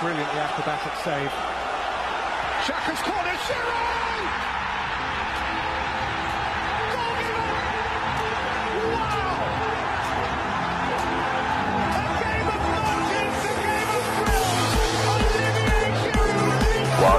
Brilliantly acrobatic save. Xhaka's corner, Giroud! Wow,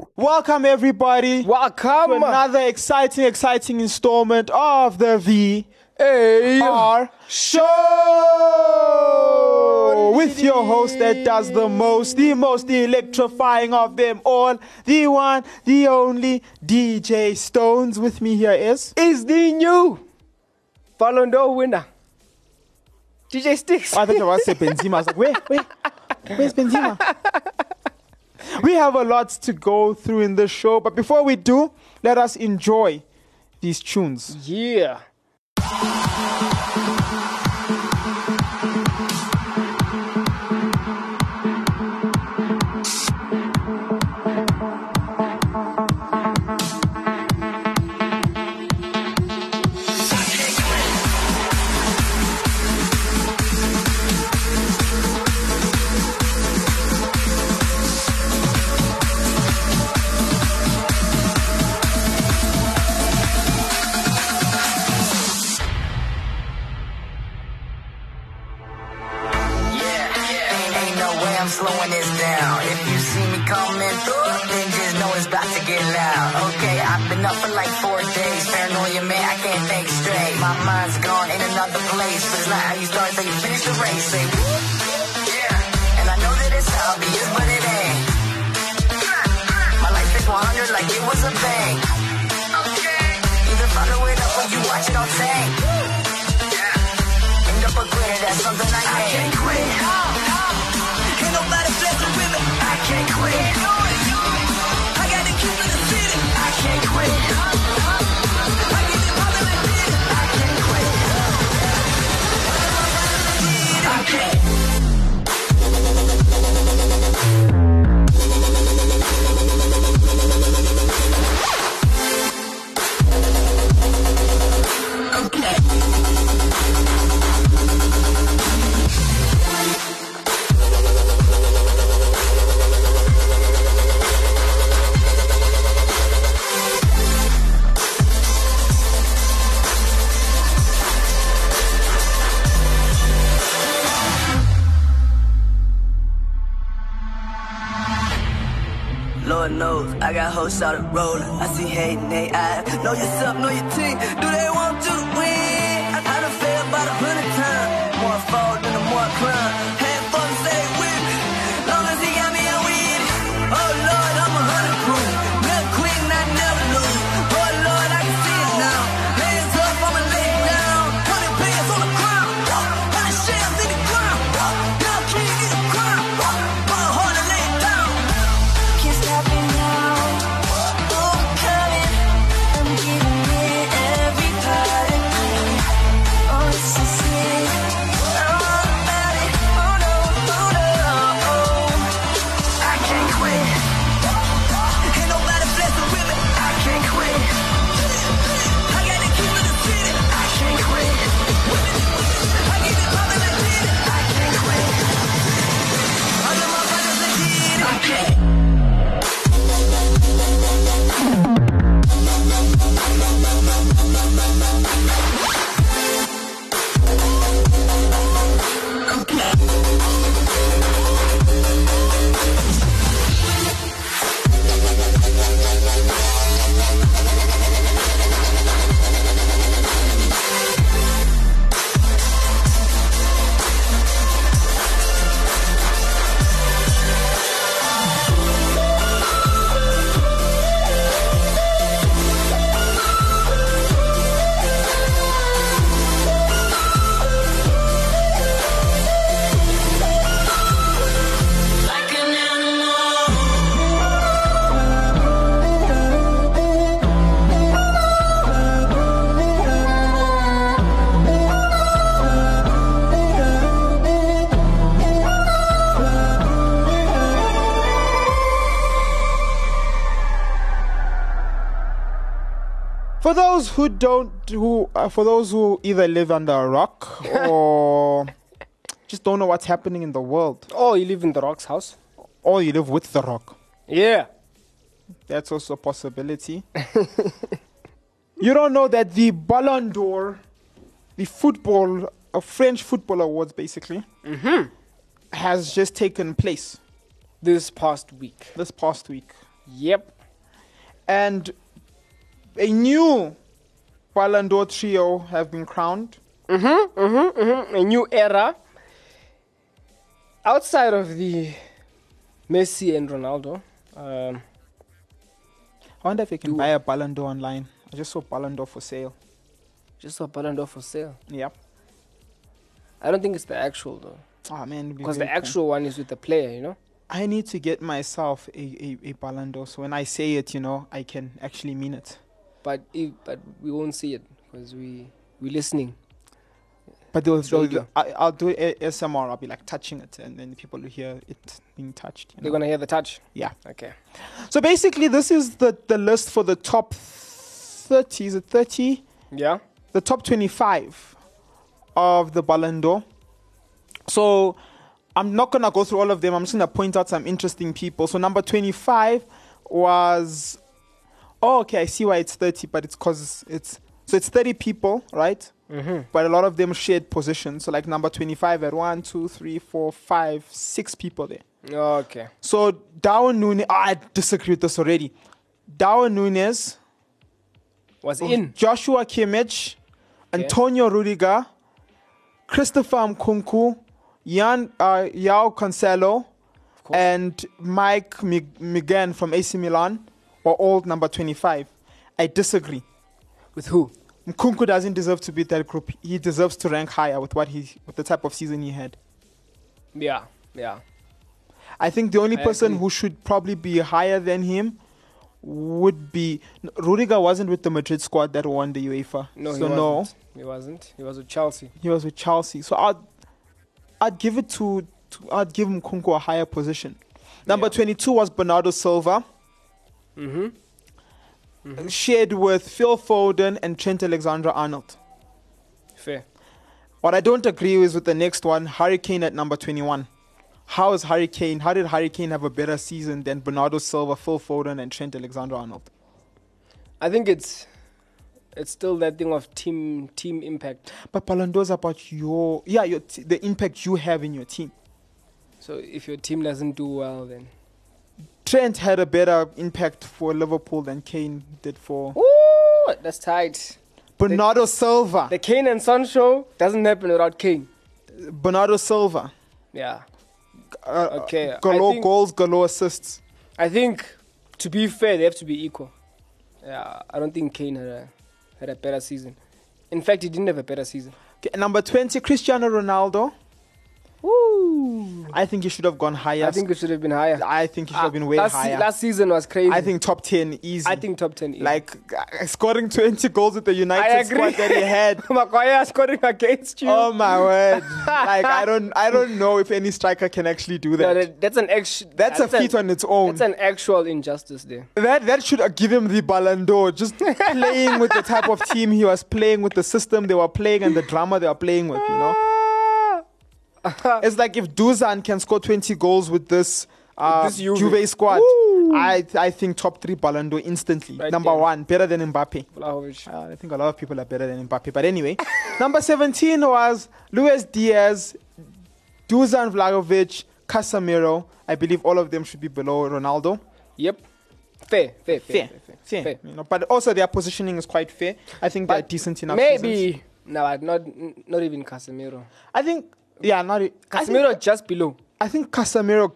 Welcome, everybody. Welcome to another exciting installment of the VAR Show with your host that does the most electrifying of them all, the one, the only DJ Stones. With me here is the new Ballon d'Or winner, DJ Sticks. I thought I was saying Benzema. I was like, where's Benzema? We have a lot to go through in this show, but before we do, let us enjoy these tunes. Yeah. I got hoes out of road. I see hate and hate. I know yourself, know your team. Do they want you to win? I done failed about 100 times. More fall than the more climb. Had fun, stay with me. Long as he got me, I win. Oh Lord, I'm 100 proof. Milk queen, I never lose. Oh Lord, I can see it now. Hands up, I'ma lay it down. 100 pants on the crown. 100 shells in the ground. Now king in the crown. 100 to lay it down. Can't stop me now. Giving me every part of For those who don't, for those who either live under a rock or just don't know what's happening in the world. Or you live in the Rock's house. Or you live with the Rock. Yeah. That's also a possibility. You don't know that the Ballon d'Or, the football, French football awards basically, has just taken place. This past week. Yep. And a new Ballon d'Or trio have been crowned. A new era. Outside of the Messi and Ronaldo. I wonder if they can buy a Ballon d'Or online. I just saw Ballon d'Or for sale. Yep. I don't think it's the actual though. Oh man. Because the actual one is with the player, you know? I need to get myself a Ballon d'Or. So when I say it, you know, I can actually mean it. But we won't see it because we're listening. But I'll do ASMR. I'll be like touching it, and then people will hear it being touched. They're going to hear the touch? Yeah. Okay. So basically, this is the list for the top 30. Is it 30? Yeah. The top 25 of the Ballon d'Or. So I'm not going to go through all of them. I'm just going to point out some interesting people. So number 25 was... Oh, okay. I see why it's 30, but it's because it's... So it's 30 people, right? But a lot of them shared positions. So like number 25 had 1, 2, 3, 4, 5, 6 people there. Okay. So Darwin Nunez... Oh, I disagree with this already. Darwin Nunez... Was in. Joshua Kimmich, okay. Antonio Rudiger, Christopher Nkunku, Yao Cancelo, and Mike Mignan from AC Milan were all number 25. I disagree. With who? Nkunku doesn't deserve to be that group. He deserves to rank higher with the type of season he had. Yeah, yeah. I think the only person who should probably be higher than him would be... Rudiger wasn't with the Madrid squad that won the UEFA. No, so he wasn't. No. He wasn't. He was with Chelsea. So I'd give it I'd give Nkunku a higher position. Number 22 was Bernardo Silva. Shared with Phil Foden and Trent Alexander-Arnold. Fair. What I don't agree with the next one, Harry Kane at number 21. How did Harry Kane have a better season than Bernardo Silva, Phil Foden and Trent Alexander-Arnold? I think it's still that thing of team impact. But Ballon d'Or is about the impact you have in your team. So if your team doesn't do well, then... Trent had a better impact for Liverpool than Kane did for... Ooh, that's tight. Bernardo Silva. The Kane and Son show doesn't happen without Kane. Bernardo Silva. Yeah. Okay. Galore goals, galore assists. I think, to be fair, they have to be equal. Yeah, I don't think Kane had a better season. In fact, he didn't have a better season. Okay, number 20, Cristiano Ronaldo. Woo. I think he should have gone higher. I think it should have been higher. I think he should have been way higher. Last season was crazy. I think top 10 easy. Like scoring 20 goals with the United squad that he had. Maguire scoring against you. Oh my word! Like I don't know if any striker can actually do that. No, that's a feat on its own. That's an actual injustice there. That should give him the Ballon d'Or. Just playing with the type of team he was playing with, the system they were playing, and the drama they were playing with. You know. It's like if Duzan can score 20 goals with this Juve squad, I think top 3 Ballon d'Or instantly. Right number 1, better than Mbappe. I think a lot of people are better than Mbappe. But anyway, number 17 was Luis Diaz, Dusan Vlahovic, Casemiro. I believe all of them should be below Ronaldo. Yep. Fair. You know, but also their positioning is quite fair. I think they're decent enough. Maybe. No, not even Casemiro. I think... Yeah, not Casemiro just below. I think Casemiro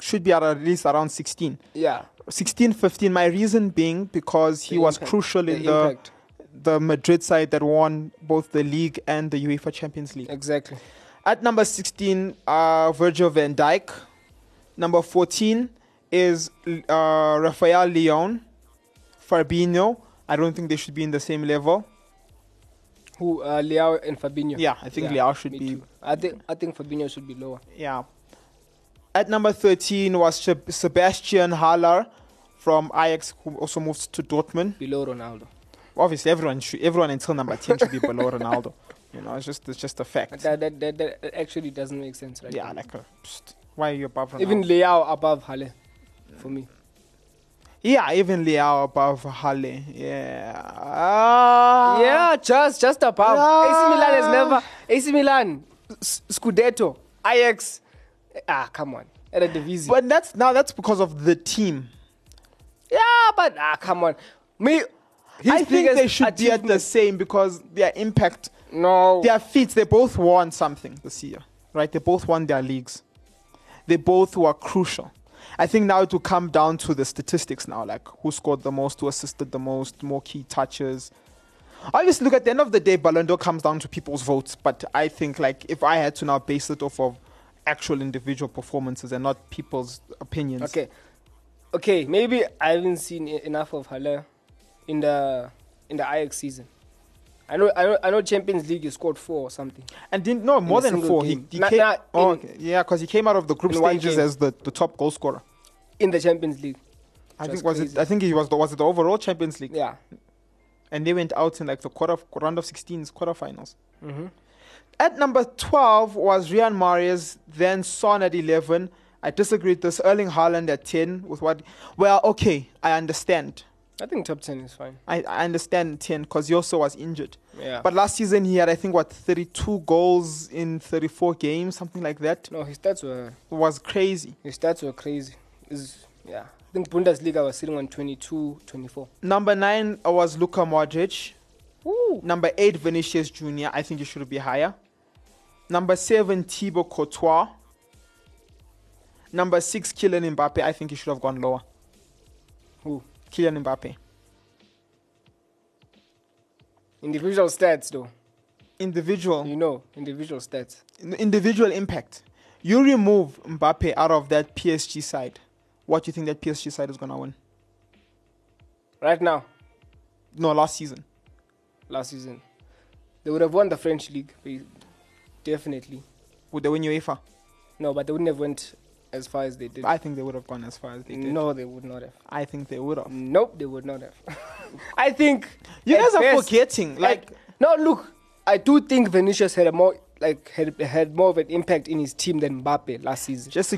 should be at least around 16. Yeah, 16, 15. My reason being because he was crucial in the Madrid side that won both the league and the UEFA Champions League. Exactly. At number 16, Virgil van Dijk. Number 14 is Rafael Leão, Fabinho. I don't think they should be in the same level. Who Leao and Fabinho? Yeah, I think Leao should be. Too. I think Fabinho should be lower. Yeah. At number 13 was Sebastian Haller from Ajax, who also moves to Dortmund. Below Ronaldo. obviously everyone until number 10 should be below Ronaldo. You know, it's just a fact. That actually doesn't make sense, right? Yeah, now. Why are you above Ronaldo? Even Leao above Halle, for me. Yeah, even Leao above Halle. Yeah. Yeah, just above. AC Milan has never. AC Milan, Scudetto, Ajax. Come on, Eredivisie. But that's because of the team. Yeah, but come on, I think they should be at the same because their impact. No. Their feats, they both won something this year, right? They both won their leagues. They both were crucial. I think now it will come down to the statistics now, like who scored the most, who assisted the most, more key touches. Obviously, look, at the end of the day, Ballon d'Or comes down to people's votes, but I think like if I had to now base it off of actual individual performances and not people's opinions. Okay, maybe I haven't seen enough of Haller in the Ajax season. I know. Champions League, he scored 4 or something. And didn't no more than 4. Because he came out of the group stages as the top goal scorer in the Champions League. I think he was the overall Champions League. Yeah. And they went out in like the round of 16's quarterfinals. Mm-hmm. At number 12 was Riyad Mahrez, then Son at 11. I disagree with this. Erling Haaland at 10 with what? Well, okay, I understand. I think top 10 is fine. I understand 10 because he also was injured. Yeah. But last season he had, I think, 32 goals in 34 games, something like that. No, his stats were... It was crazy. His stats were crazy. Yeah. I think Bundesliga was sitting on 22, 24. Number 9 was Luka Modric. Ooh. Number 8, Vinicius Jr. I think he should be higher. Number 7, Thibaut Courtois. Number 6, Kylian Mbappe. I think he should have gone lower. Who? Kylian Mbappe. Individual stats, though. Individual. You know, individual stats. Individual impact. You remove Mbappe out of that PSG side. What do you think that PSG side is going to win? Right now? No, last season. Last season. They would have won the French league. Definitely. Would they win UEFA? No, but they wouldn't have went... as far as they did. I think they would have gone as far as they did. No, they would not have. I think they would have. Nope, they would not have. I think... You guys are forgetting. No, look. I do think Vinicius had more of an impact in his team than Mbappe last season. Just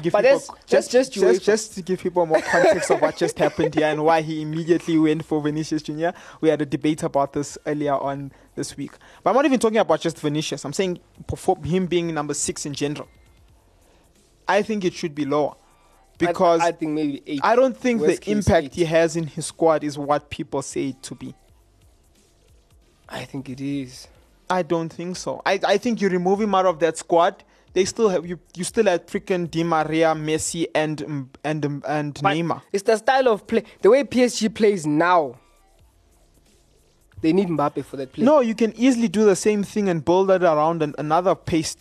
to give people more context of what just happened here and why he immediately went for Vinicius Jr. We had a debate about this earlier on this week. But I'm not even talking about just Vinicius. I'm saying him being number 6 in general. I think it should be lower because I think maybe 8. I don't think the impact he has in his squad is what people say it to be. I think it is. I don't think so. I think you remove him out of that squad, they still have you still have freaking Di Maria, Messi and Neymar. It's the style of play. The way PSG plays now. They need Mbappe for that play. No, you can easily do the same thing and build it around another pace.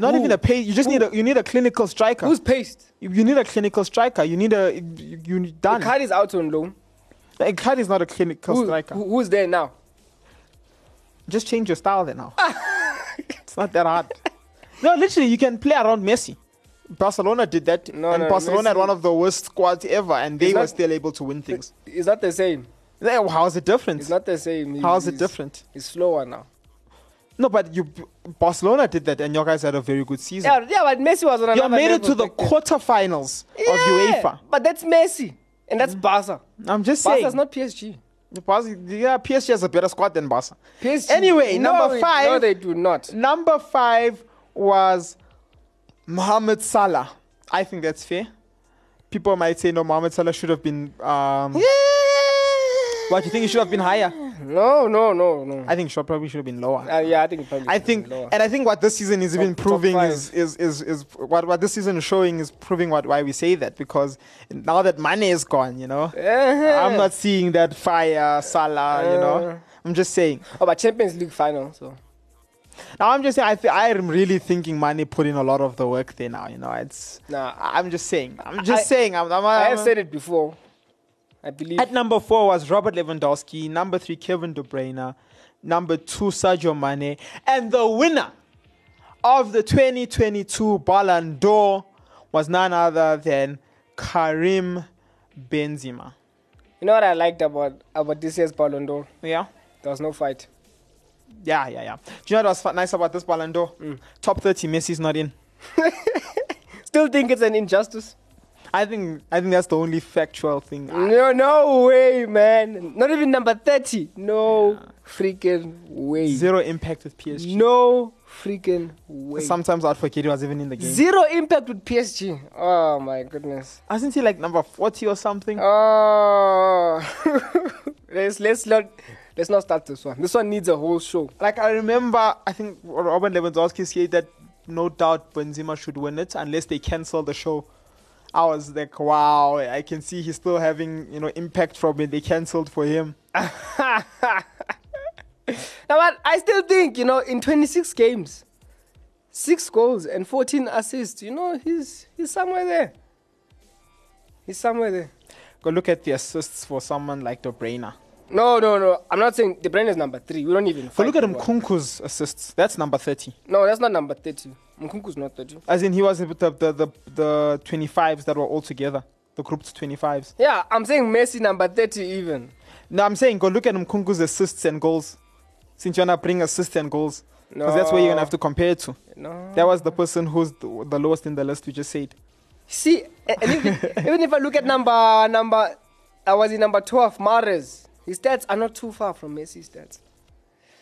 Not even a pace. You just need a clinical striker. Who's paced? You need a clinical striker. You need a... Icardi's out on loan. Icardi's not a clinical striker. Who's there now? Just change your style there now. It's not that hard. No, literally, you can play around Messi. Barcelona did that. Barcelona had one of the worst squads ever and they were still able to win things. Is that the same? How is it different? It's not the same. How is it different? It's slower now. No, but Barcelona did that and your guys had a very good season. Yeah, but Messi was on another level. You made it to the quarterfinals of UEFA. But that's Messi. And that's Barca. I'm just saying. Barca's not PSG. PSG has a better squad than Barca. PSG. Anyway, number 5. No, they do not. Number 5 was Mohamed Salah. I think that's fair. People might say, no, Mohamed Salah should have been... But you think it should have been higher? No. I think it probably should have been lower. Yeah, I think it probably should have been lower. And I think what this season is even proving is what this season is showing is proving why we say that. Because now that Mané is gone, you know, I'm not seeing that fire, Salah, you know. I'm just saying. Oh, but Champions League final, so. Now I'm just saying, I am really thinking Mané put in a lot of the work there now, you know. I'm just saying. I have said it before. I believe. At number 4 was Robert Lewandowski. Number 3, Kevin De Bruyne. Number 2, Sadio Mane. And the winner of the 2022 Ballon d'Or was none other than Karim Benzema. You know what I liked about this year's Ballon d'Or? Yeah. There was no fight. Yeah. Do you know what's nice about this Ballon d'Or? Top 30, Messi's not in. Still think it's an injustice? I think that's the only factual thing. No way, man. Not even number 30. No freaking way. Zero impact with PSG. No freaking way. Sometimes I'd forget he was even in the game. Zero impact with PSG. Oh my goodness. Isn't he like number 40 or something? Oh. Let's not start this one. This one needs a whole show. Like, I remember, I think Robert Lewandowski said that no doubt Benzema should win it unless they cancel the show. I was like, wow, I can see he's still having, impact from it. They cancelled for him. Now, but I still think, in 26 games, 6 goals and 14 assists, he's somewhere there. He's somewhere there. Go look at the assists for someone like De Bruyne. No. I'm not saying De Bruyne is number 3. We don't even fight. But look at Nkunku's assists. That's number 30. No, that's not number 30. Nkunku's not 30. As in, he was with the 25s that were all together. The group's 25s. Yeah, I'm saying Messi number 30 even. No, I'm saying go look at Nkunku's assists and goals. Since you're not bringing assists and goals. Because that's where you're going to have to compare it to. No. That was the person who's the lowest in the list we just said. See, even if I look at number 12, Mahrez. His stats are not too far from Messi's stats.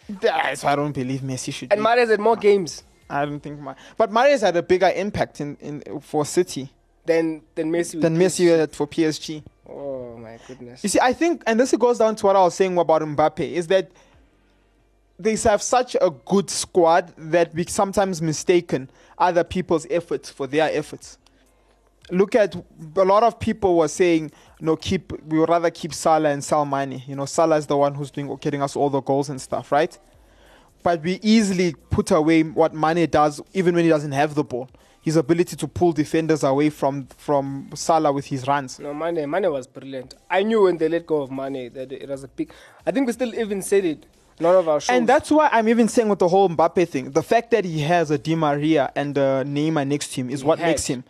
That's why I don't believe Messi should. And Mahrez had more games. I don't think but Mahrez had a bigger impact for City than Messi. Than Messi had for PSG. Oh my goodness! You see, I think, and this goes down to what I was saying about Mbappe, is that they have such a good squad that we sometimes mistaken other people's efforts for their efforts. Look at, a lot of people were saying, we would rather keep Salah and sell Mané. Salah's the one who's getting us all the goals and stuff, right? But we easily put away what Mané does, even when he doesn't have the ball. His ability to pull defenders away from Salah with his runs. No, Mané was brilliant. I knew when they let go of Mané that it was a big... I think we still even said it. None of our shows. And that's why I'm even saying with the whole Mbappe thing, the fact that he has a Di Maria and Neymar next to him is makes him...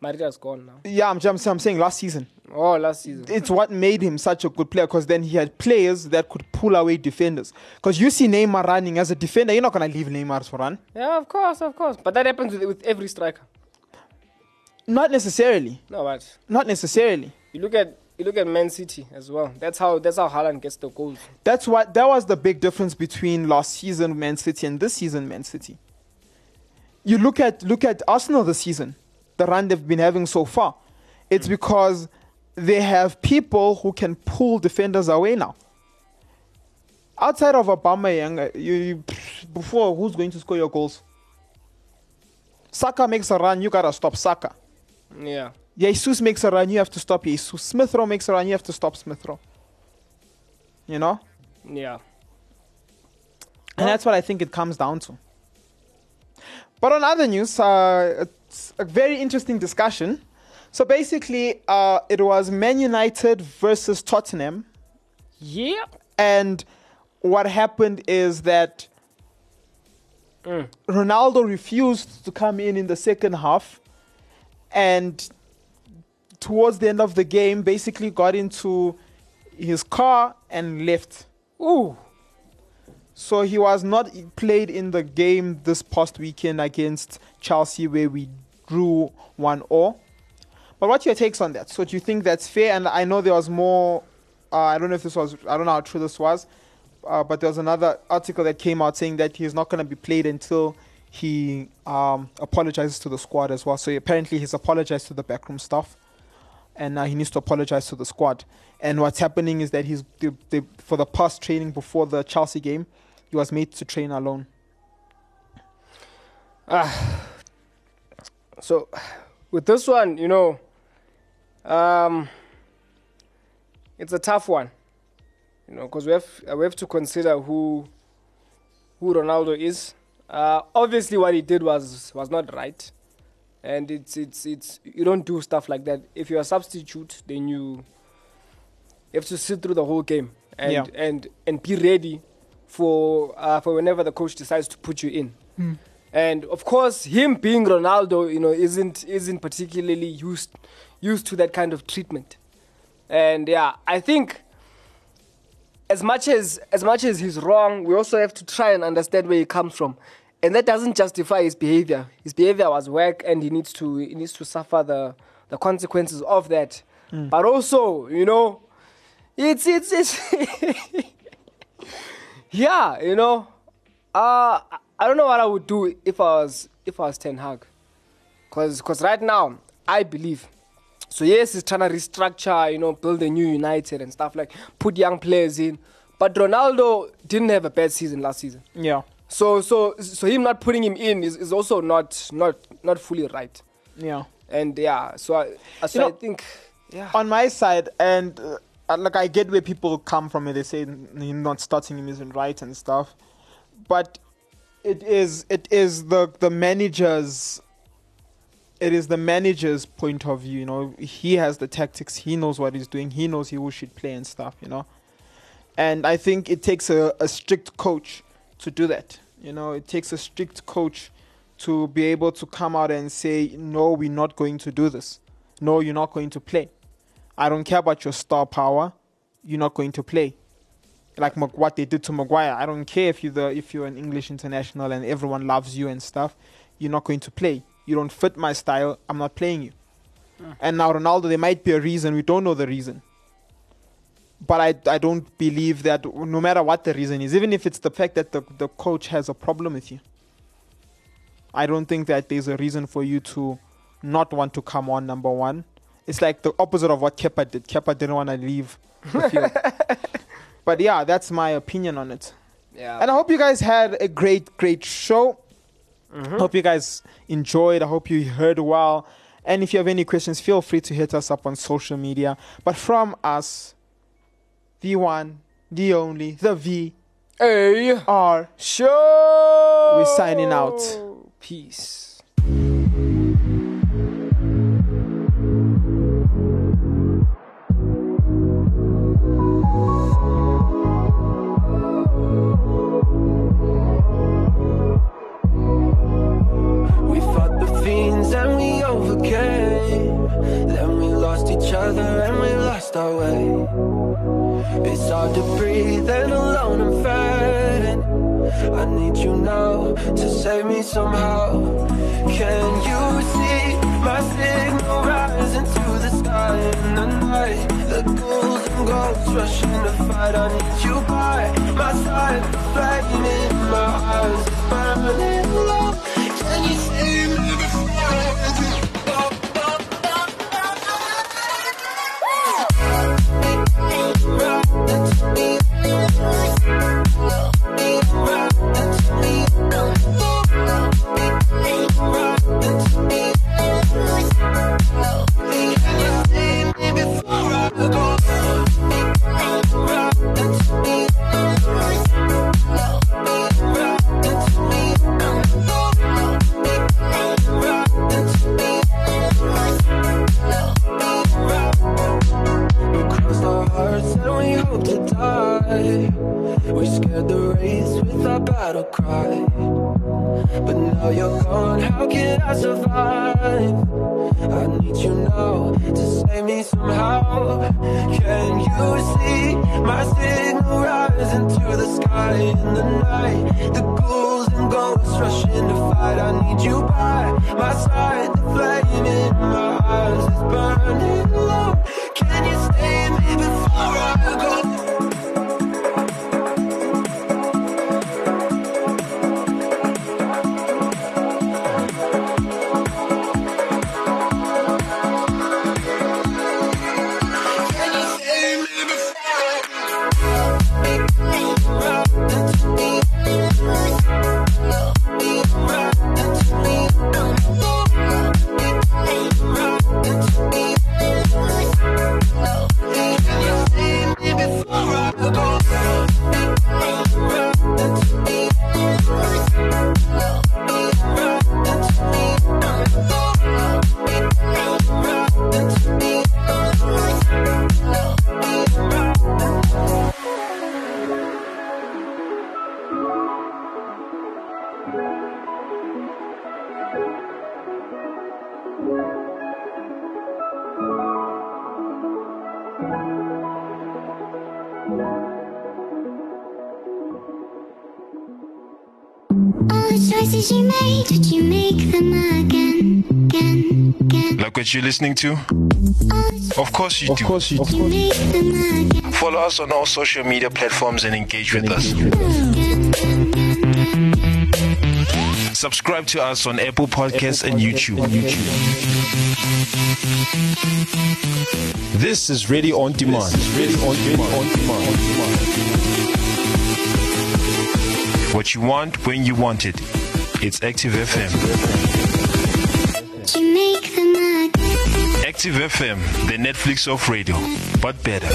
Maria's gone now. Yeah, I'm saying last season. Oh, last season. It's what made him such a good player, because then he had players that could pull away defenders. Because you see Neymar running as a defender, you're not going to leave Neymar to run. Yeah, of course. But that happens with every striker. Not necessarily. No, but... Not necessarily. You look at Man City as well. That's how Haaland gets the goals. That was the big difference between last season Man City and this season Man City. You look at Arsenal this season. The run they've been having so far, it's because they have people who can pull defenders away now. Outside of Aubameyang, before, who's going to score your goals? Saka makes a run, you gotta stop Saka. Yeah. Jesus makes a run, you have to stop Jesus. Smithrow makes a run, you have to stop Smithrow. Yeah. And that's what I think it comes down to. But on other news, it's a very interesting discussion. So basically, it was Man United versus Tottenham. Yeah. And what happened is that Ronaldo refused to come in the second half. And towards the end of the game, basically got into his car and left. Ooh. So he was not played in the game this past weekend against Chelsea, where we drew 1-1. But what's your takes on that? So do you think that's fair? And I know there was more, I don't know how true this was, but there was another article that came out saying that he's not going to be played until he apologizes to the squad as well. So apparently he's apologized to the backroom staff, and now he needs to apologize to the squad. And what's happening is that for the past training before the Chelsea game, he was made to train alone. So, with this one, it's a tough one, because we have to consider who Ronaldo is. Obviously, what he did was not right, and it's you don't do stuff like that. If you're a substitute, then you have to sit through the whole game and be ready for whenever the coach decides to put you in. And of course, him being Ronaldo, isn't particularly used to that kind of treatment. And yeah, I think as much as he's wrong, we also have to try and understand where he comes from, and that doesn't justify his behavior. His behavior was whack, and he needs to suffer the consequences of that. Mm. But also, you know, it's yeah, you know, I don't know what I would do if I was Ten Hag, cause right now I believe. So yes, he's trying to restructure, you know, build a new United and stuff, like put young players in. But Ronaldo didn't have a bad season last season. Yeah. So him not putting him in is also not fully right. Yeah. And yeah, I think. Yeah. On my side, and like I get where people come from and they say not starting him isn't right and stuff, but it is the manager's. It is the manager's point of view, you know. He has the tactics. He knows what he's doing. He knows who should play and stuff, you know. And I think it takes a strict coach to do that, you know. It takes a strict coach to be able to come out and say, no, we're not going to do this. No, you're not going to play. I don't care about your star power. You're not going to play. Like what they did to Maguire. I don't care if you're an English international and everyone loves you and stuff. You're not going to play. You don't fit my style, I'm not playing you. Mm. And now Ronaldo, there might be a reason, we don't know the reason. But I don't believe that no matter what the reason is, even if it's the fact that the coach has a problem with you, I don't think that there's a reason for you to not want to come on, number one. It's like the opposite of what Keppa did. Keppa didn't want to leave the field. But yeah, that's my opinion on it. Yeah. And I hope you guys had a great, great show. Mm-hmm. Hope you guys enjoyed. I hope you heard well. And if you have any questions, feel free to hit us up on social media. But from us, the one, the only, the VAR Show. We're signing out. Peace. Then we lost each other and we lost our way. It's hard to breathe and alone I'm fading. I need you now to save me somehow. Can you see my signal rising to the sky in the night? The ghouls and ghosts rushing to fight. I need you by my side. The flame in my eyes is burning low. Can you see me before I do? promises you made, did you make them again? Like what you're listening to? Of course you do. Follow us on all social media platforms and engage with us. Subscribe to us on Apple Podcasts and YouTube. This is Ready On Demand. What you want, when you want it. It's Active FM. Active FM, the Netflix of radio, but better.